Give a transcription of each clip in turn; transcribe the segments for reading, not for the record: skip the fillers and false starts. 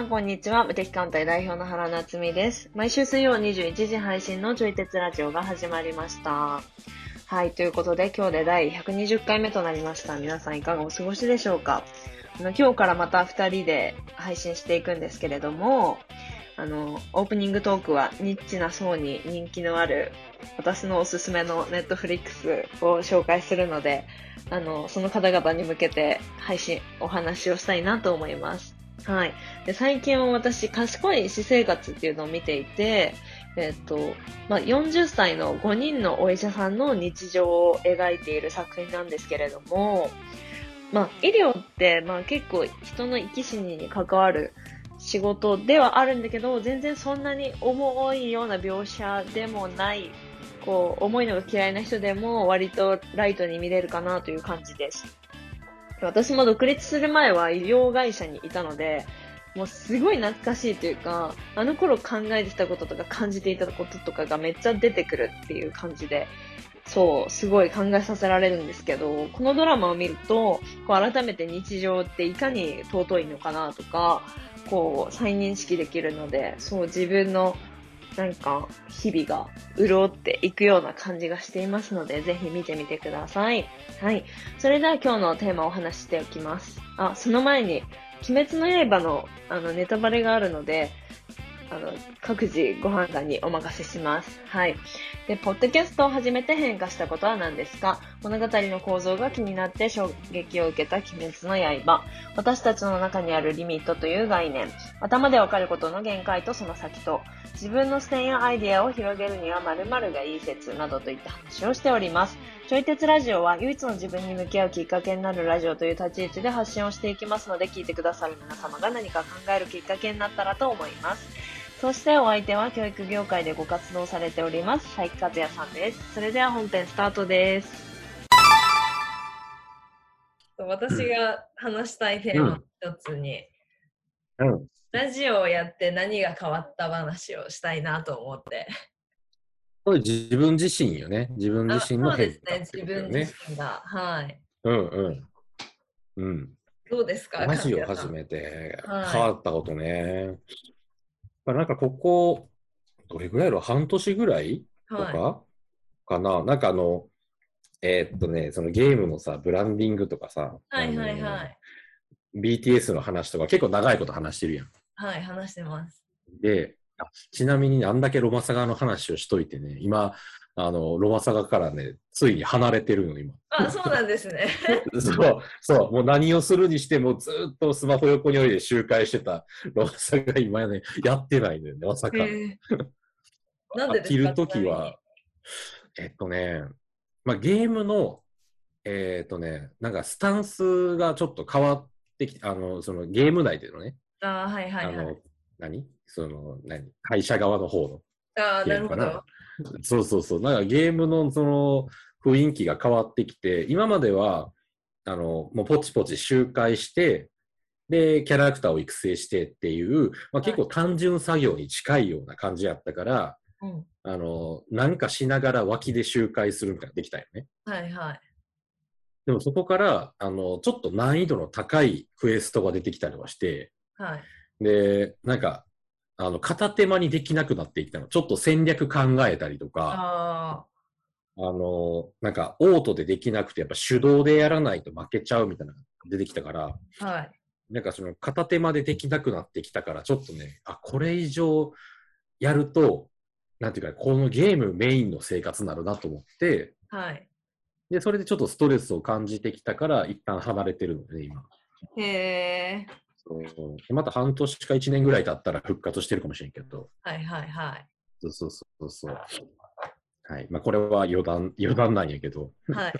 さんこんにちは、無敵艦隊代表の原夏実です。毎週水曜21時配信のちょい鉄ラジオが始まりました。はい、ということで今日で第120回目となりました。皆さんいかがお過ごしでしょうか。今日からまた2人で配信していくんですけれども、オープニングトークはニッチな層に人気のある私のおすすめの Netflix を紹介するので、その方々に向けて配信お話をしたいなと思います。はい。で、最近は私賢い私生活っていうのを見ていて、40歳の5人のお医者さんの日常を描いている作品なんですけれども、医療って結構人の生き死にに関わる仕事ではあるんだけど、全然そんなに重いような描写でもない、こう重いのが嫌いな人でも割とライトに見れるかなという感じです。私も独立する前は医療会社にいたので、もうすごい懐かしいというか、あの頃考えてきたこととか感じていたこととかがめっちゃ出てくるっていう感じで、そうすごい考えさせられるんですけど、このドラマを見るとこう改めて日常っていかに尊いのかなとか、こう再認識できるので、そう自分のなんか日々が潤っていくような感じがしていますので、ぜひ見てみてください。はい。それでは今日のテーマをお話ししておきます。あ、その前に鬼滅の刃のネタバレがあるので、各自ご判断にお任せします。はい。で、ポッドキャストを始めて変化したことは何ですか？物語の構造が気になって衝撃を受けた鬼滅の刃。私たちの中にあるリミットという概念。頭でわかることの限界とその先と。自分の視点やアイデアを広げるには〇〇がいい説などといった話をしております。ちょい鉄ラジオは唯一の自分に向き合うきっかけになるラジオという立ち位置で発信をしていきますので、聞いてくださる皆様が何か考えるきっかけになったらと思います。そしてお相手は教育業界でご活動されております佐伯和也さんです。それでは本編スタートです。私が話したいテーマの一つに、ラジオをやって何が変わった話をしたいなと思って。これ自分自身よね。自分自身の変化、ね。そうですね、自分自身が、はい、どうですか。ラジオ始めて変わったことね、はい。なんかここどれぐらいの半年ぐらいとか、かな。なんかそのゲームのさブランディングとかさ、BTS の話とか結構長いこと話してるやん。はい、話してます。で、ちなみにあんだけロマサガの話をしといてね、今ロマサガからねついに離れてるの今。あ、そうなんですね。そうもう何をするにしてもずっとスマホ横に置いて周回してたロマサガ今ねやってないんだよねまさか。なんでですか。飽きるときはゲームのなんかスタンスがちょっと変わってきて、そのゲーム内でのね。あ、はいはいはい。会社側の方の。ああ、なるほど。そう。なんかゲームのその雰囲気が変わってきて、今までは、もうポチポチ周回して、で、キャラクターを育成してっていう、結構単純作業に近いような感じやったから、なんかしながら脇で周回するみたいなのができたよね。はいはい。でもそこから、ちょっと難易度の高いクエストが出てきたりはして、はい。で、なんか、片手間にできなくなっていったの。ちょっと戦略考えたりとか、なんかオートでできなくてやっぱ手動でやらないと負けちゃうみたいなのが出てきたから、はい、なんかその片手間でできなくなってきたから、ちょっとね、これ以上やると、なんていうか、このゲームメインの生活になるなと思って、はい、で、それでちょっとストレスを感じてきたから、一旦離れてるので、ね、今。へー。また半年か1年ぐらい経ったら復活してるかもしれんけど。はい。これは余談なんやけど。はい。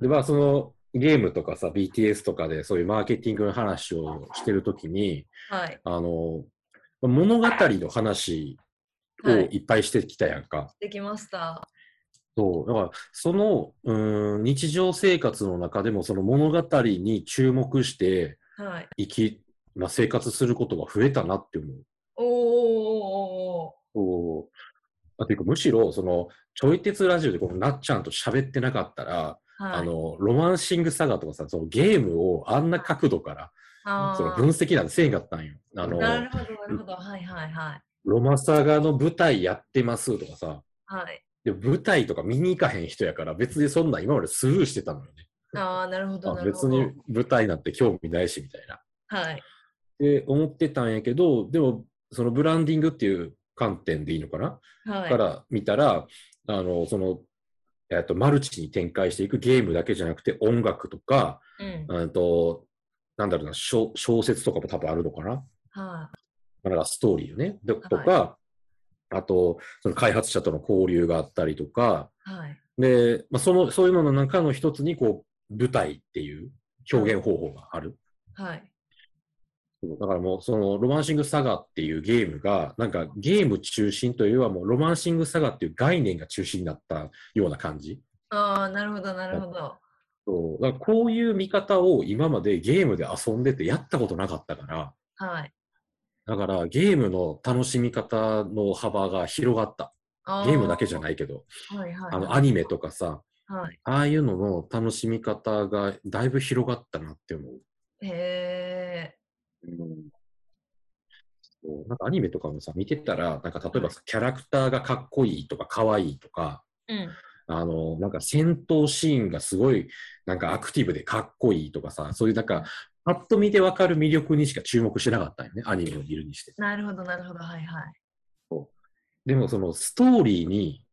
で、そのゲームとかさ、BTS とかでそういうマーケティングの話をしてるときに、はい、物語の話をいっぱいしてきたやんか。してきました。そう。だから、日常生活の中でもその物語に注目して、はい、生活することが増えたなって思う。というかむしろそのちょい鉄ラジオでこのなっちゃんと喋ってなかったら、ロマンシングサガとかさ、そのゲームをあんな角度からその分析なんてせえんかったんよ。なるほど、なるほど。はいはいはい。ロマサガの舞台やってますとかさ。はい。で舞台とか見に行かへん人やから、別にそんな今までスルーしてたのよね。ああ、なるほど、なるほど。別に舞台なんて興味ないし、みたいな。はい。で、思ってたんやけど、でも、そのブランディングっていう観点でいいのかな、はい、から見たら、その、マルチに展開していくゲームだけじゃなくて音楽とか、うん、なんだろうな、小説とかも多分あるのかな、はい、だからストーリーよね、はい、とか、あとその開発者との交流があったりとか、はい、で、まあ、そういうのの中の一つにこう舞台っていう表現方法がある、はい、だからもうそのロマンシングサガっていうゲームがなんかゲーム中心というよりはもうロマンシングサガっていう概念が中心になったような感じ。ああ、なるほどなるほど。そう、だからこういう見方を今までゲームで遊んでてやったことなかったから、はい、だからゲームの楽しみ方の幅が広がった。ゲームだけじゃないけど、はいはいはい、アニメとかさ、はい、ああいうのの楽しみ方がだいぶ広がったなって思う。へー、なんかアニメとかもさ見てたらなんか例えばキャラクターがかっこいいとかかわいいとか、うん、なんか戦闘シーンがすごいなんかアクティブでかっこいいとかさ、そういうなんかパッと見てわかる魅力にしか注目しなかったよね、アニメを見るにして。なるほどなるほど、はいはい。そうでもそのストーリーに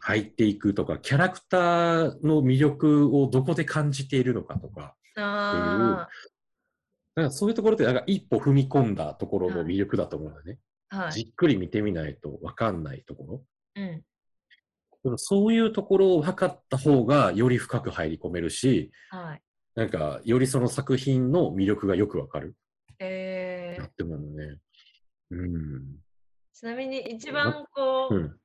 入っていくとか、はい、キャラクターの魅力をどこで感じているのかとかっていう、あだからそういうところってなんか一歩踏み込んだところの魅力だと思うんだよね、はい、じっくり見てみないと分かんないところ、うん、でもそういうところを測った方がより深く入り込めるし、はい、なんかよりその作品の魅力がよく分かる、やってもね、うん、ちなみに一番こう、うん、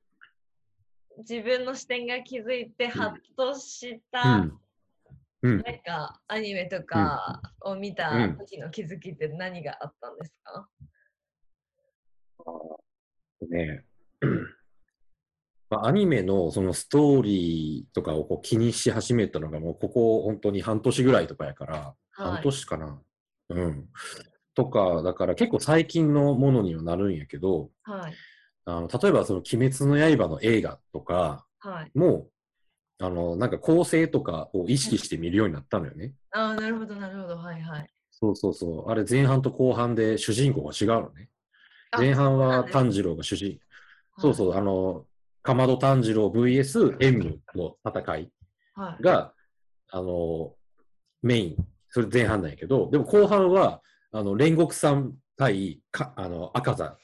自分の視点が気づいてハッとした、うんうんなんかアニメとかを見た時の気づきって何があったんですか？ね、まあ、アニメのそのストーリーとかをこう気にし始めたのがもうここ本当に半年ぐらいとかやから、はい、半年かな、うん、とかだから結構最近のものにはなるんやけど、はい、例えばその鬼滅の刃の映画とかも、はい、なんか構成とかを意識して見るようになったのよね。ああ、なるほどなるほど、はいはい。そうそうそう、あれ前半と後半で主人公が違うのね。前半は炭治郎が主人公、そうそう、かまど炭治郎 vs 炎武の戦いが、はい、メイン、それ前半なんやけど、でも後半は煉獄さん対赤座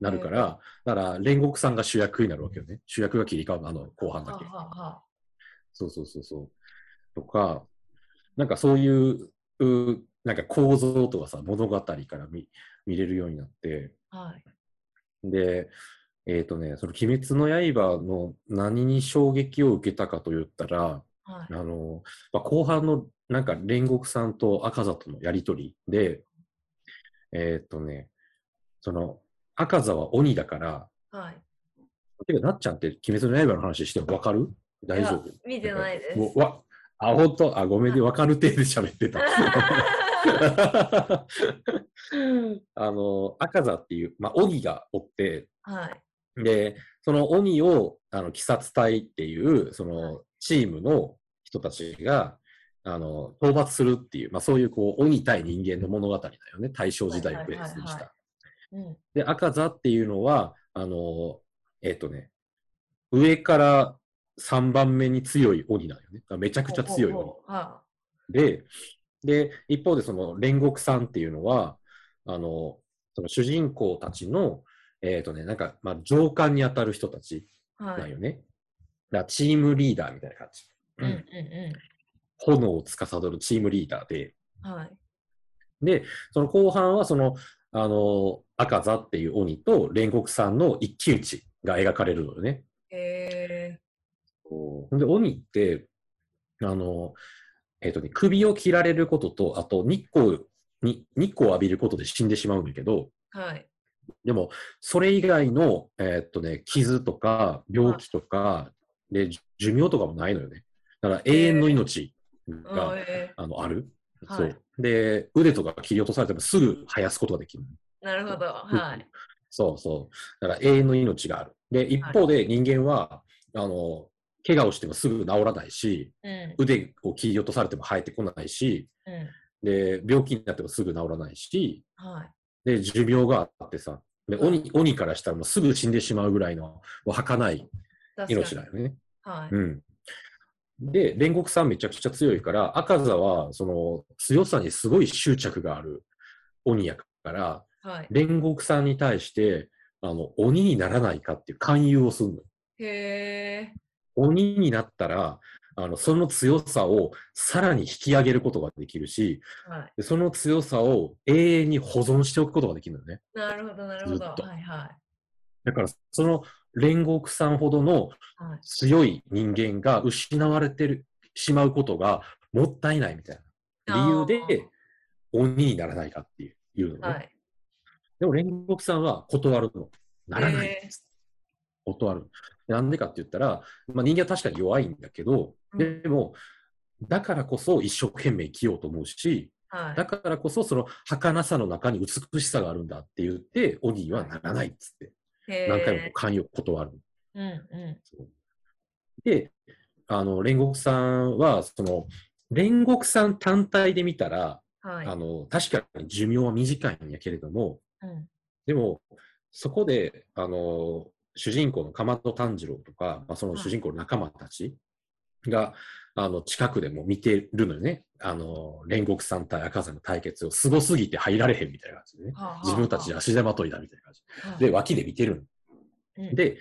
なるから、だから煉獄さんが主役になるわけよね。主役が切り替わるの後半だけ。はははそうそうそうそうとか、なんかそういうなんか構造とかさ物語から見れるようになって、はい、でその鬼滅の刃の何に衝撃を受けたかといったら、はい、まあ、後半のなんか煉獄さんと赤座とのやりとりでその赤座は鬼だから、はい、例えばなっちゃんって鬼滅の刃の話しても分かる？大丈夫？見てないです。あ、ほんと？あ、ごめんね、分かる程度喋ってた。赤座っていう、まあ、鬼がおって、はい、で、その鬼を、鬼殺隊っていう、その、チームの人たちが、討伐するっていう、まあ、そういう、こう、鬼対人間の物語だよね。大正時代をベースにした。で、赤座っていうのは、上から、3番目に強い鬼なんよね。めちゃくちゃ強い鬼。で、一方でその煉獄さんっていうのは、その主人公たちの、なんか、まあ、上官に当たる人たちなんよね。はい、だからチームリーダーみたいな感じ。うんうんうん、炎を司るチームリーダーで。はい、で、その後半はその、赤座っていう鬼と煉獄さんの一騎打ちが描かれるのよね。で鬼って首を切られることとあと日光を浴びることで死んでしまうんだけど、はい、でもそれ以外の、傷とか病気とかで寿命とかもないのよね。だから永遠の命が、あるはい、そうで腕とか切り落とされてもすぐ生やすことができる。なるほど、はい。そうそう。だから永遠の命がある。で一方で人間は、はい、怪我をしてもすぐ治らないし、うん、腕を切り落とされても生えてこないし、うん、で病気になってもすぐ治らないし、はい、で寿命があってさ、で 鬼からしたらもうすぐ死んでしまうぐらいの儚い命だよね。はい、うんで煉獄さんめちゃくちゃ強いから赤座はその強さにすごい執着がある鬼やから、はい、煉獄さんに対して鬼にならないかっていう勧誘をするの。へー。鬼になったらその強さをさらに引き上げることができるし、はい、その強さを永遠に保存しておくことができるのね。なるほどなるほど、はいはい、だからその煉獄さんほどの強い人間が失われてる、はい、しまうことがもったいないみたいな理由で鬼にならないかっていうのね、はい、でも煉獄さんは断るの。ならないです、断る。なんでかって言ったら、まあ、人間は確かに弱いんだけど、うん、でもだからこそ一生懸命生きようと思うし、はい、だからこそその儚さの中に美しさがあるんだって言って鬼はならないっつって何回も関与断る、うんうん、そうで煉獄さんはその煉獄さん単体で見たら、はい、確かに寿命は短いんやけれども、うん、でもそこで主人公の竈門炭治郎とか、まあ、その主人公の仲間たちが、はい、近くでも見てるのよね。煉獄さん対赤座の対決をすごすぎて入られへんみたいな感じでね、はあはあ、自分たち足手まといだみたいな感じ、はあ、で脇で見てるの、うん、で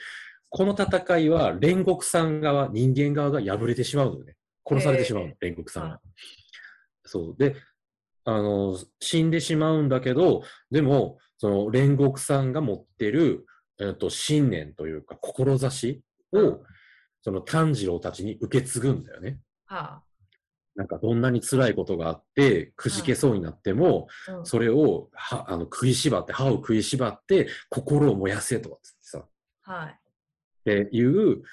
この戦いは煉獄さん側人間側が敗れてしまうのよね。殺されてしまうの煉獄さんは、はあ、そうで死んでしまうんだけど、でもその煉獄さんが持ってる信念というか志をその炭治郎たちに受け継ぐんだよね、はあ、なんかどんなに辛いことがあってくじけそうになっても、うん、それを食いしばって歯を食いしばって心を燃やせとかってさ、はい、っていう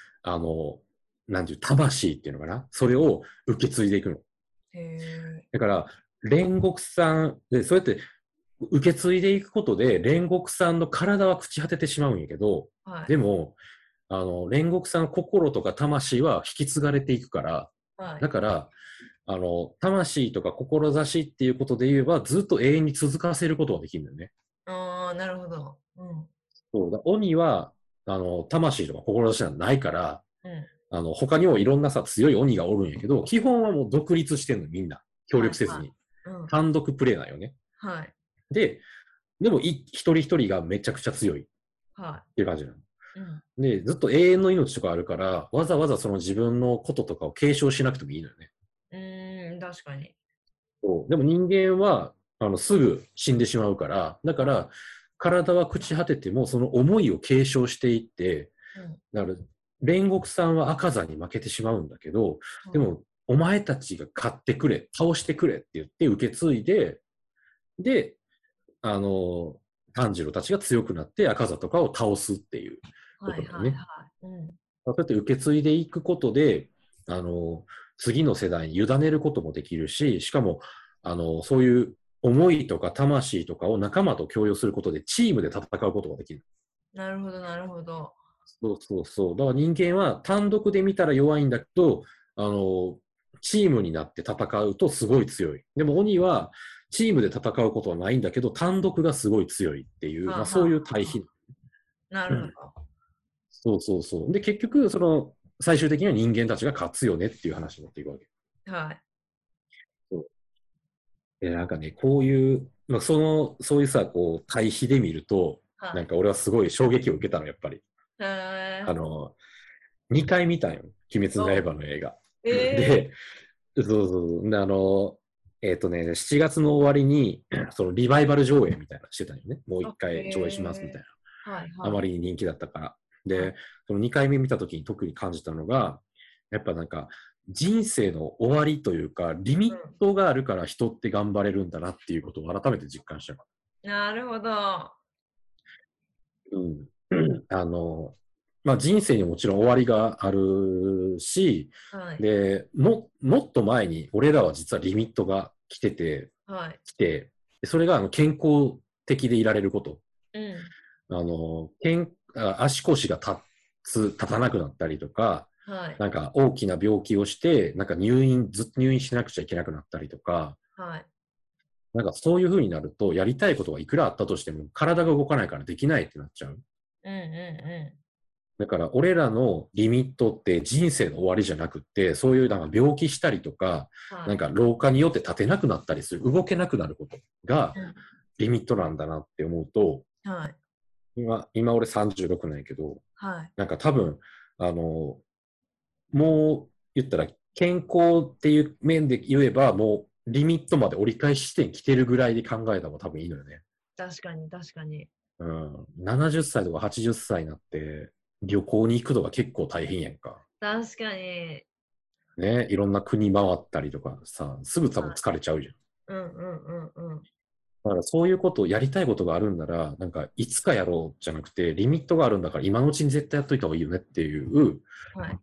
なんていう魂っていうのかな、それを受け継いでいくの。へえ。だから煉獄さんでそうやって受け継いでいくことで煉獄さんの体は朽ち果ててしまうんやけど、はい、でも煉獄さんの心とか魂は引き継がれていくから、はい、だから魂とか志っていうことで言えばずっと永遠に続かせることができるんだよね。ああ、なるほど、うん、そうだ。鬼は魂とか志はないから、うん、他にもいろんなさ強い鬼がおるんやけど基本はもう独立してんのみんな協力せずに、はいはいうん、単独プレイなんよね。はい。でも一人一人がめちゃくちゃ強いっていう感じなの、うん、でずっと永遠の命とかあるからわざわざその自分のこととかを継承しなくてもいいのよね。確かに。そうでも人間はすぐ死んでしまうから、だから体は朽ち果ててもその思いを継承していって、うん、だから煉獄さんは赤座に負けてしまうんだけど、うん、でもお前たちが勝ってくれ倒してくれって言って受け継いでで炭治郎たちが強くなって赤座とかを倒すっていうことだよね。そうやって受け継いでいくことで次の世代に委ねることもできるし、しかもそういう思いとか魂とかを仲間と共有することでチームで戦うことができる。なるほどなるほど。そうそうそう。だから人間は単独で見たら弱いんだけどチームになって戦うとすごい強い。でも鬼はチームで戦うことはないんだけど単独がすごい強いっていう、まあ、そういう対比。なるほど、うん、そうそうそう。で結局その最終的には人間たちが勝つよねっていう話になっていくわけ。はい。そうでなんかねこういう、まあ、そういうさこう対比で見ると、はい、なんか俺はすごい衝撃を受けたのやっぱり。2回見たんよ鬼滅の刃の映画。でそうそうで7月の終わりにそのリバイバル上映みたいなのしてたんよね。もう1回上映しますみたいな、はいはい、あまりに人気だったから。でその2回目見た時に特に感じたのがやっぱなんか人生の終わりというかリミットがあるから人って頑張れるんだなっていうことを改めて実感した。なるほど、うん、まあ、人生にもちろん終わりがあるし、はい、でもっと前に俺らは実はリミットが来てて、はい、来て、それが健康的でいられること、うん、足腰が立たなくなったりとか、はい、なんか大きな病気をしてなんかずっと入院しなくちゃいけなくなったりとか、はい、なんかそういう風になるとやりたいことがいくらあったとしても体が動かないからできないってなっちゃう、うんうんうん、だから俺らのリミットって人生の終わりじゃなくってそういうなんか病気したりとか、はい、なんか老化によって立てなくなったりする動けなくなることがリミットなんだなって思うと、はい、今俺36なんやけど、はい、なんか多分もう言ったら健康っていう面で言えばもうリミットまで折り返し地点来てるぐらいで考えた方が多分いいのよね。確かに確かに、うん、70歳とか80歳になって旅行に行くのが結構大変やんか。確かにね、いろんな国回ったりとかさすぐ多分疲れちゃうじゃん、はい、うんうんうんうん。だからそういうことをやりたいことがあるんならなんかいつかやろうじゃなくてリミットがあるんだから今のうちに絶対やっといた方がいいよねっていう、はい、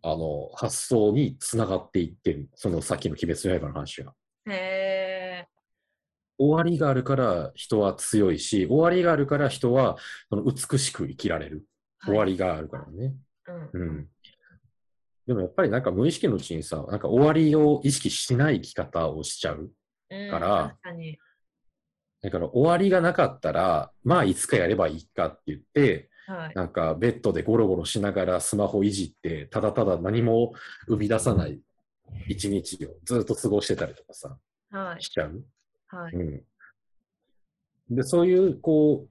発想につながっていってる。そのさっきの鬼滅の刃の話がへー終わりがあるから人は強いし終わりがあるから人はその美しく生きられる、はい、終わりがあるからね、うんうん、でもやっぱりなんか無意識のうちにさなんか終わりを意識しない生き方をしちゃうから、うん、確かにだから終わりがなかったらまあいつかやればいいかって言って、はい、なんかベッドでゴロゴロしながらスマホいじってただただ何も生み出さない一日をずっと過ごしてたりとかさ、はい、しちゃう、はいうん、でそういうこ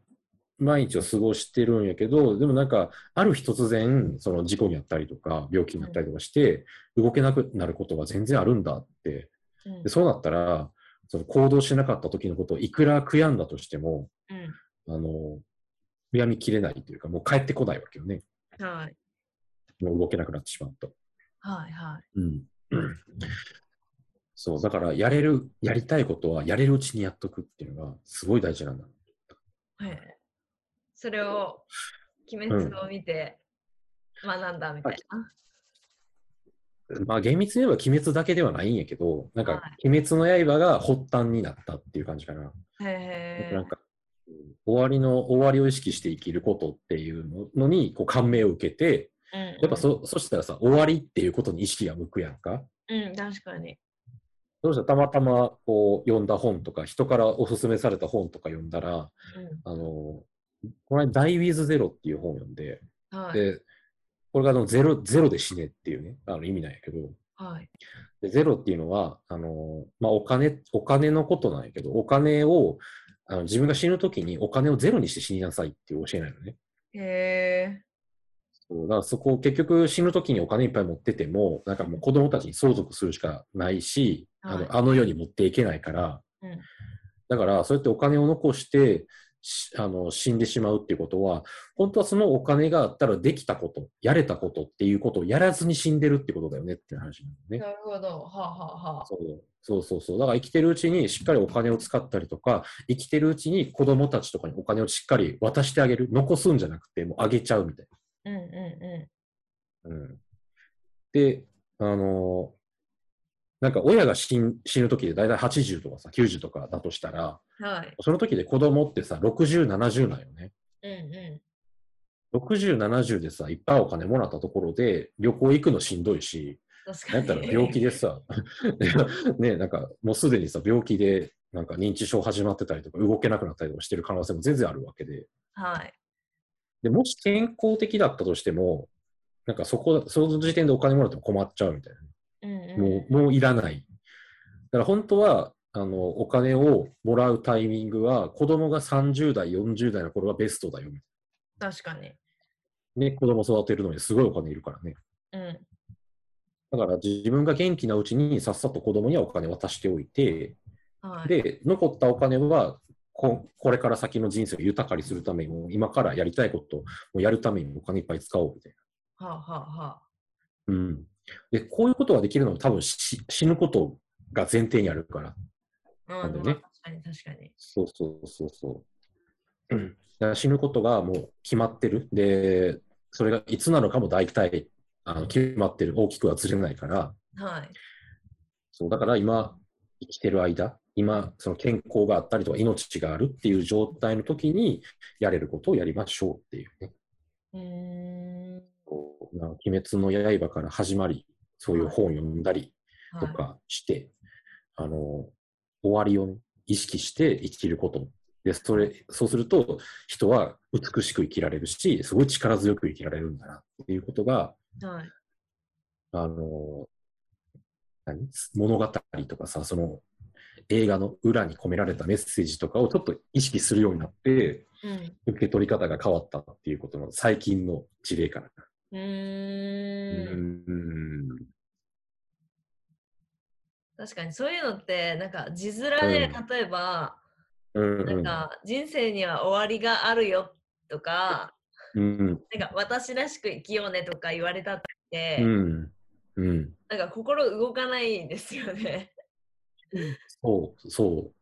う毎日を過ごしてるんやけどでもなんかある日突然その事故にあったりとか病気になったりとかして、うん、動けなくなることが全然あるんだって、うん、でそうなったらその行動しなかった時のことをいくら悔やんだとしても、うん、悔やみきれないというかもう帰ってこないわけよね、はい、もう動けなくなってしまうと、はいはいうん、そうだからやりたいことはやれるうちにやっとくっていうのがすごい大事なんだ、はい、それを鬼滅を見て学んだみたいな、うんまあ、厳密に言えば鬼滅だけではないんやけどなんか鬼滅の刃が発端になったっていう感じかな、へーなんか終わりを意識して生きることっていうのにこう感銘を受けて、うんうん、やっぱそしたらさ終わりっていうことに意識が向くやんか、うん、確かにそうしたらたまたまこう読んだ本とか人からおすすめされた本とか読んだら、うん、この間ダイ・ウィズ・ゼロっていう本を読んで、はい、でこれがゼロで死ねっていうね意味なんやけど、はい、でゼロっていうのはまあ、お金のことなんやけどお金を自分が死ぬときにお金をゼロにして死になさいっていう教えないのね。へーそうだからそこを結局死ぬときにお金いっぱい持っててもなんかもう子供たちに相続するしかないし、はい、あの世に持っていけないから、うん、だからそうやってお金を残して死んでしまうっていうことは本当はそのお金があったらできたことやれたことっていうことをやらずに死んでるってことだよねっていう話なんだよね。なるほど、はあはあ、そうそうそうだから生きてるうちにしっかりお金を使ったりとか生きてるうちに子供たちとかにお金をしっかり渡してあげる残すんじゃなくてもうあげちゃうみたいな、うんうんうんうん、でなんか親が死ぬ時でだいたい80とかさ90とかだとしたら、はい、その時で子供ってさ60、70なんよね、うんうん、60、70でさいっぱいお金もらったところで旅行行くのしんどいしなんだったら病気でさねなんかもうすでにさ病気でなんか認知症始まってたりとか動けなくなったりとかしてる可能性も全然あるわけで、はい、でもし健康的だったとしてもなんかその時点でお金もらっても困っちゃうみたいなもういらない。だから本当はお金をもらうタイミングは子供が30代、40代の頃がベストだよ。確かに。ね、子供育てるのにすごいお金いるからね。うん。だから自分が元気なうちにさっさと子供にはお金渡しておいて、はい、で、残ったお金はこれから先の人生を豊かにするためにも、今からやりたいことをやるためにお金いっぱい使おうみたいな。はあはあはあ。うん。でこういうことができるのも多分死ぬことが前提にあるから、うん、なんだよね。確かにそうそうそうそう、うん、だから死ぬことがもう決まってるでそれがいつなのかも大体決まってる大きくはずれないから、はい、そうだから今生きてる間今その健康があったりとか命があるっていう状態の時にやれることをやりましょうっていうね。鬼滅の刃から始まり、そういう本を読んだりとかして、はい、終わりを意識して生きることで、そうすると人は美しく生きられるし、すごい力強く生きられるんだなっていうことが、はい、物語とかさ、その映画の裏に込められたメッセージとかをちょっと意識するようになって、うん、受け取り方が変わったっていうことの最近の事例から。確かにそういうのってなんか字面で、例えば、なんか人生には終わりがあるよとか、なんか私らしく生きようねとか言われたって、なんか心動かないんですよね。そう。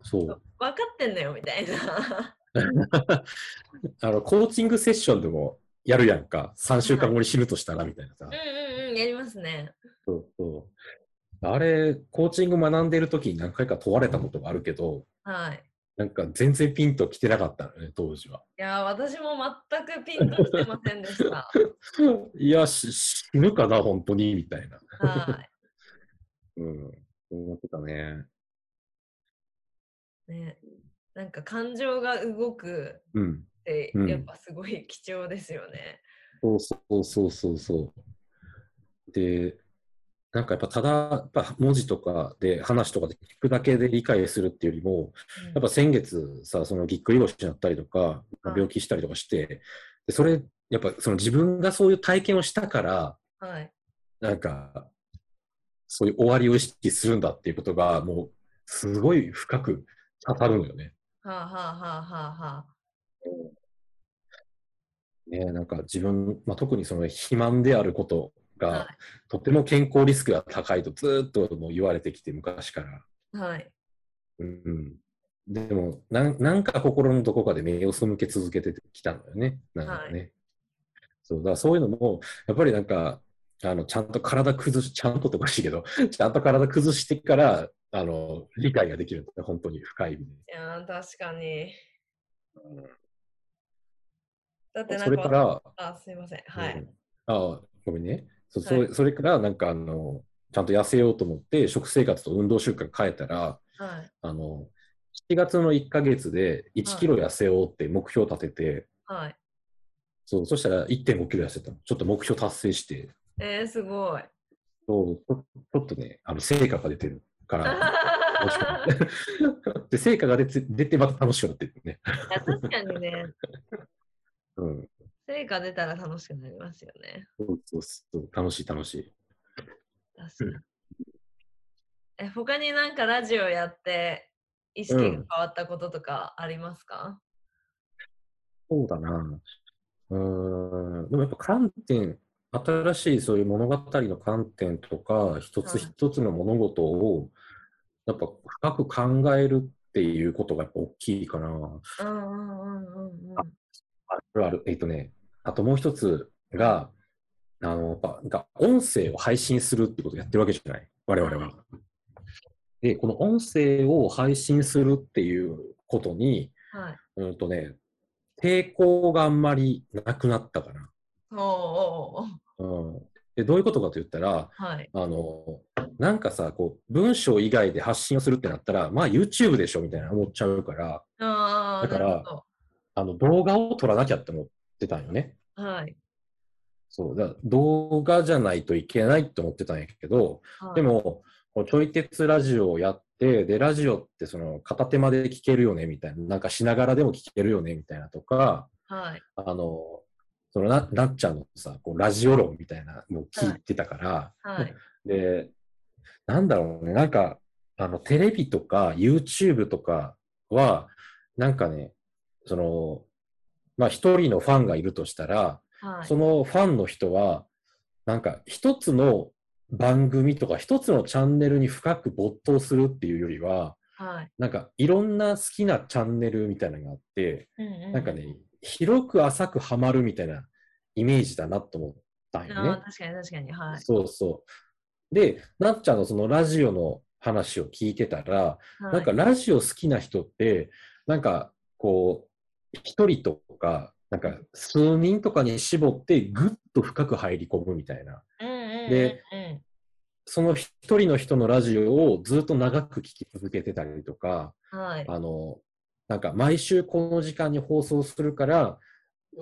分かってんのよみたいな。コーチングセッションでもやるやんか。3週間後に死ぬとしたらみたいなさ。やりますね。そう。あれ、コーチング学んでるときに何回か問われたことがあるけど、なんか全然ピンときてなかったのね、当時は。いや、私も全くピンときてませんでした。いや、死ぬかな、本当にみたいな。思ってたね。ね、なんか感情が動くってやっぱすごい貴重ですよね。そう。で、なんかやっぱただやっぱ文字とかで話とかで聞くだけで理解するっていうよりも、やっぱ先月さ、そのぎっくり腰になったりとか病気したりとかして、でそれやっぱその自分がそういう体験をしたから、なんかそういう終わりを意識するんだっていうことがもうすごい深く当たるのよね。なんか自分、特にその肥満であることが、とても健康リスクが高いとずっともう言われてきて昔から。でもなんか心のどこかで目を背け続けてきたのよね。だからそういうのもやっぱりなんかちゃんと体崩し、ちゃんととかしいけど、ちゃんと体崩してから、理解ができるんだね、本当に深い意味で。いや、確かに。だってなんか、それから、すいません、ごめんね。それから、なんか、ちゃんと痩せようと思って、食生活と運動習慣変えたら、7月の1ヶ月で1キロ痩せようって目標を立てて、そしたら 1.5 キロ痩せたの。ちょっと目標達成して、すごい。ちょっとね、成果が出てるから、で成果が出てまた楽しくなってるね。確かにね。成果出たら楽しくなりますよね。楽しい。確かに。他になんかラジオやって意識が変わったこととかありますか？そうだな。でもやっぱ観点、新しいそういう物語の観点とか一つ一つの物事をやっぱ深く考えるっていうことがやっぱ大きいかな。ある。あともう一つがなんか音声を配信するってことをやってるわけじゃない我々は。でこの音声を配信するっていうことに、抵抗があんまりなくなったかな。でどういうことかといったら、なんかさこう文章以外で発信をするってなったらYouTube でしょみたいな思っちゃうから、だから動画を撮らなきゃって思ってたんよね。だ動画じゃないといけないって思ってたんやけど、でもちょい鉄ラジオをやって、でラジオってその片手間で聞けるよねみたいな、なんかしながらでも聞けるよねみたいなとか、そのなっちゃんのさこうラジオ論みたいなのを聞いてたから、でなんだろうね、なんかテレビとか YouTube とかはなんかね、その一人のファンがいるとしたら、そのファンの人はなんか一つの番組とか一つのチャンネルに深く没頭するっていうよりは、なんかいろんな好きなチャンネルみたいなのがあって、なんかね広く浅くはまるみたいなイメージだなと思ったんよね。確かに。でなっちゃんのそのラジオの話を聞いてたら、はい、なんかラジオ好きな人ってなんかこう一人とかなんか数人とかに絞ってぐっと深く入り込むみたいな、うんうんうんうん、でその一人の人のラジオをずっと長く聞き続けてたりとか、はい、なんか毎週この時間に放送するから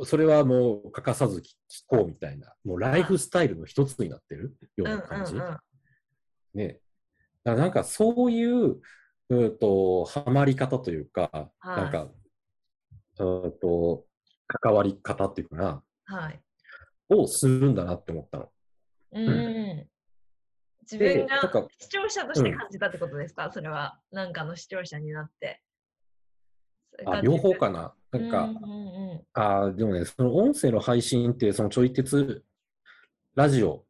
それはもう欠かさず聞こうみたいな、もうライフスタイルの一つになってるような感じ、うんうんうんね、だからなんかそういう、ハマり方というか、はい、なんか関わり方っていうかな、はい、をするんだなって思ったの、うん、自分が視聴者として感じたってことですか、うん、それはなんかの視聴者になってあ両方かな、なんか、うんうんうん、あでもね、その音声の配信ってそのちょい鉄ラジオ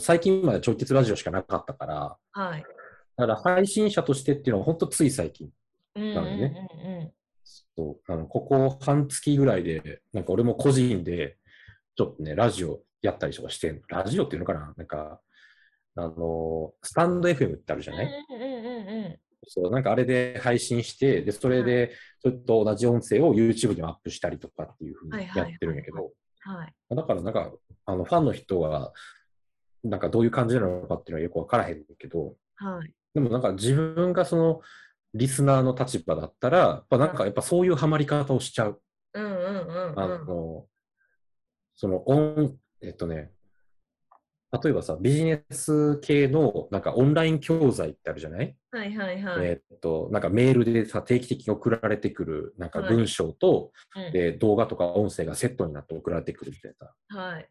最近までちょい鉄ラジオしかなかったから、はい、だから配信者としてっていうのは本当つい最近なのでね、うんうんうんうん、そうここ半月ぐらいでなんか俺も個人でちょっとねラジオやったりとかして、ラジオっていうのかな、なんかスタンド FM ってあるじゃない、うんうんうんうんそうなんかあれで配信してでそれでちょっと同じ音声を YouTube にもアップしたりとかっていうふうにやってるんやけど、だからなんかファンの人はなんかどういう感じなのかっていうのはよく分からへんけど、はい、でもなんか自分がそのリスナーの立場だったらやっぱそういうハマり方をしちゃう、うんうんうんうん、その例えばさビジネス系のなんかオンライン教材ってあるじゃない、はいはいはい、なんかメールでさ定期的に送られてくるなんか文章と、はいうん、動画とか音声がセットになって送られてくるみたいな、はい、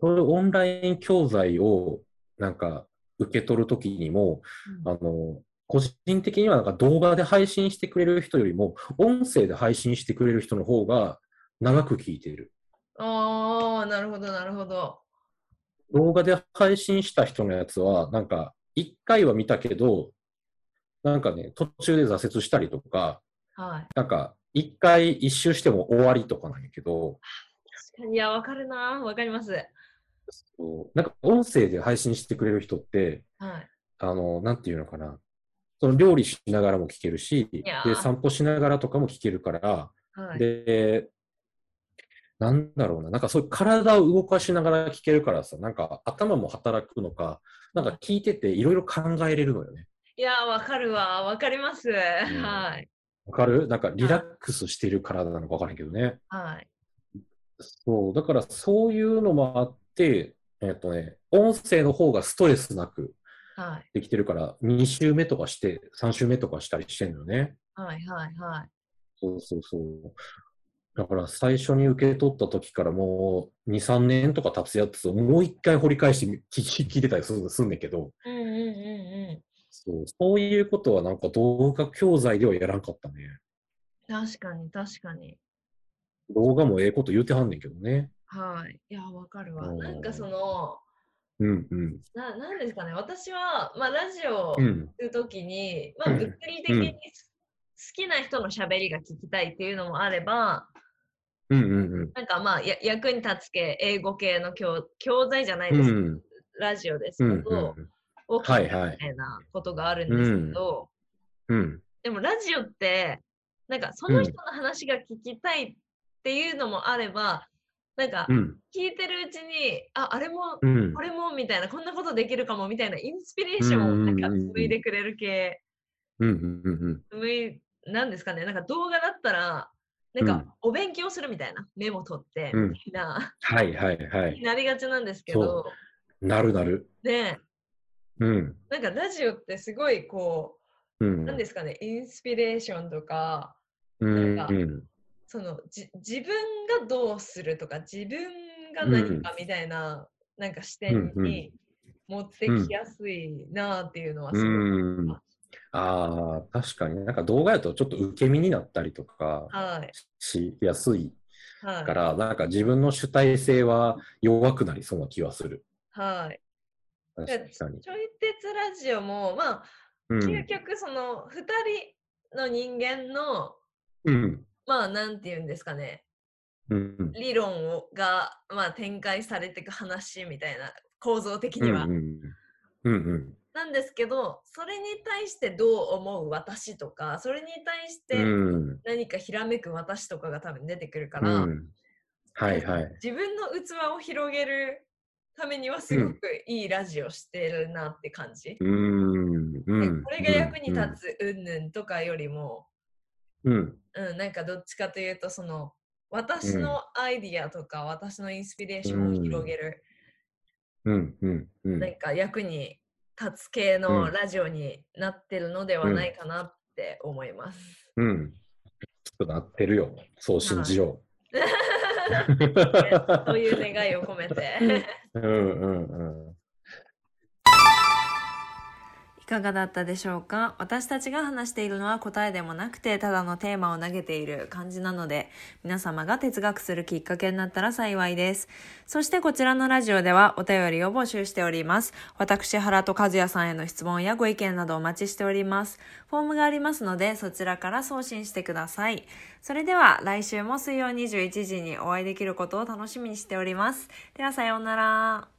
そういうオンライン教材をなんか受け取るときにも、うん、個人的にはなんか動画で配信してくれる人よりも音声で配信してくれる人の方が長く聞いている。ああ、なるほどなるほど。動画で配信した人のやつはなんか1回は見たけどなんかね途中で挫折したりとか、はい、なんか1回一周しても終わりとかなんやけど、確かにいやわかるな、わかります。そうなんか音声で配信してくれる人って、はい、なんていうのかな、その料理しながらも聞けるしで散歩しながらとかも聞けるから、はい、でなんだろうな、なんかそういう体を動かしながら聞けるからさ、なんか頭も働くのか、なんか聞いてていろいろ考えれるのよね。いやーわかるわ、わかります、うん、はい。わかる？なんかリラックスしてる体なのかわからないけどね。はい。そうだからそういうのもあって、音声の方がストレスなくできてるから、はい、2週目とかして3週目とかしたりしてるのね。はいはいはい。そうそうそう。だから最初に受け取った時からもう 2,3 年とか経つやつをもう一回掘り返して聞いてたりするんだけど、うんうんうんうん、そういうことはなんか動画教材ではやらんかったね。確かに確かに。動画もええこと言うてはんねんけどね。はい。いやわかるわ。なんかその、うんうん、なんですかね、私は、まあ、ラジオを聞くときに、うんまあ、物理的に好きな人の喋りが聞きたいっていうのもあれば、うんうんうん、なんかまあ役に立つ系英語系の教材じゃないですけど、うん、ラジオですけど、うんうん、大きなみたいなことがあるんですけど、うんうん、でもラジオってなんかその人の話が聞きたいっていうのもあれば、うん、なんか聞いてるうちにあれも、うん、これもみたいな、こんなことできるかもみたいなインスピレーションをなんか紡いでくれる系、うんうんうん、なんですかね、なんか動画だったらなんか、うん、お勉強するみたいな、メモ取ってみたいな、うん、はいはいはいなりがちなんですけど、なるなるね、うん、なんかラジオってすごいこう、うん、なんですかね、インスピレーションとか、うん、なんか、うん、その自分がどうするとか自分が何かみたいな、うん、なんか視点に持ってきやすいなっていうのはすごい思います。ああ確かに、なんか動画やとちょっと受け身になったりとかしやすいから、はい、なんか自分の主体性は弱くなりそうな気はする。はい。確かに。ちょい鉄ラジオもまあ、うん、究極その2人の人間の、うん、まあなんていうんですかね、うん、理論が、まあ、展開されていく話みたいな、構造的には。うんうんうんうんなんですけど、それに対してどう思う私とか、それに対して何かひらめく私とかが多分出てくるから、うん、はいはい、自分の器を広げるためにはすごくいいラジオしてるなって感じ。これが役に立つうんぬんとかよりも、なんかどっちかというとその私のアイディアとか私のインスピレーションを広げる、なんか役に立つ系のラジオになってるのではないかなって思います。なってるよ、そう信じよう。そういう願いを込めていかがだったでしょうか。私たちが話しているのは答えでもなくて、ただのテーマを投げている感じなので、皆様が哲学するきっかけになったら幸いです。そしてこちらのラジオではお便りを募集しております。私原と和也さんへの質問やご意見などお待ちしております。フォームがありますので、そちらから送信してください。それでは来週も水曜21時にお会いできることを楽しみにしております。ではさようなら。